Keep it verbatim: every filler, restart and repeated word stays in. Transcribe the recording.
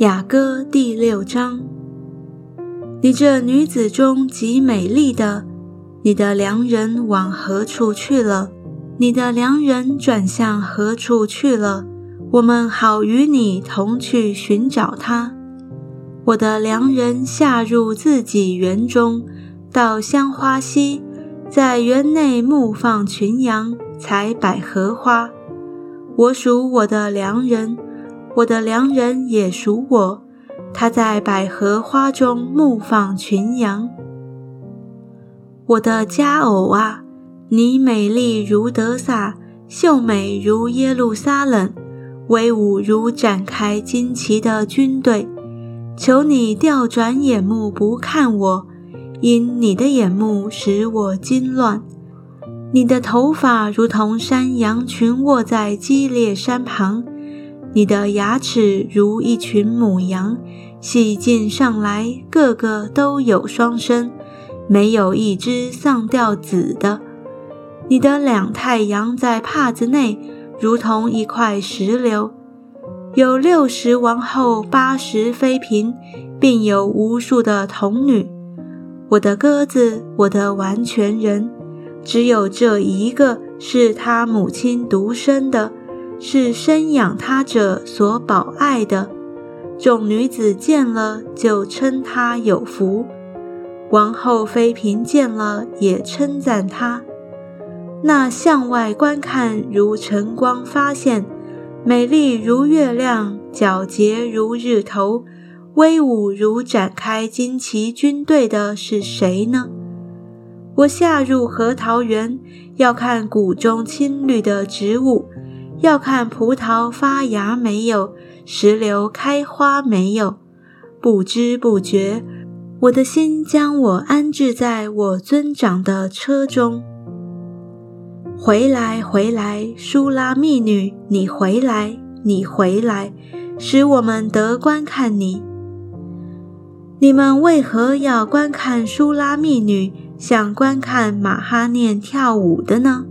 雅歌第六章。你这女子中极美丽的，你的良人往何处去了？你的良人转向何处去了？我们好与你同去寻找他。我的良人下入自己园中，到香花溪，在园内牧放群羊，采百合花。我属我的良人，我的良人也属我，他在百合花中牧放群羊。我的佳偶啊，你美丽如得撒，秀美如耶路撒冷，威武如展开旌旗的军队。求你调转眼目不看我，因你的眼目使我惊乱。你的头发如同山羊群卧在基列山旁，你的牙齿如一群母羊，细进上来，个个都有双生，没有一只丧掉子的。你的两太阳在帕子内，如同一块石榴。有六十王后，八十妃嫔，并有无数的童女。我的鸽子，我的完全人，只有这一个是他母亲独生的，是生养他者所保爱的。众女子见了，就称他有福；王后妃嫔见了，也称赞他。那向外观看如晨光发现，美丽如月亮，皎洁如日头，威武如展开旌旗军队的是谁呢？我下入核桃园，要看谷中青绿的植物，要看葡萄发芽没有，石榴开花没有。不知不觉，我的心将我安置在我尊长的车中。回来，回来，舒拉密女，你回来，你回来，使我们得观看你。你们为何要观看舒拉密女，想观看马哈念跳舞的呢？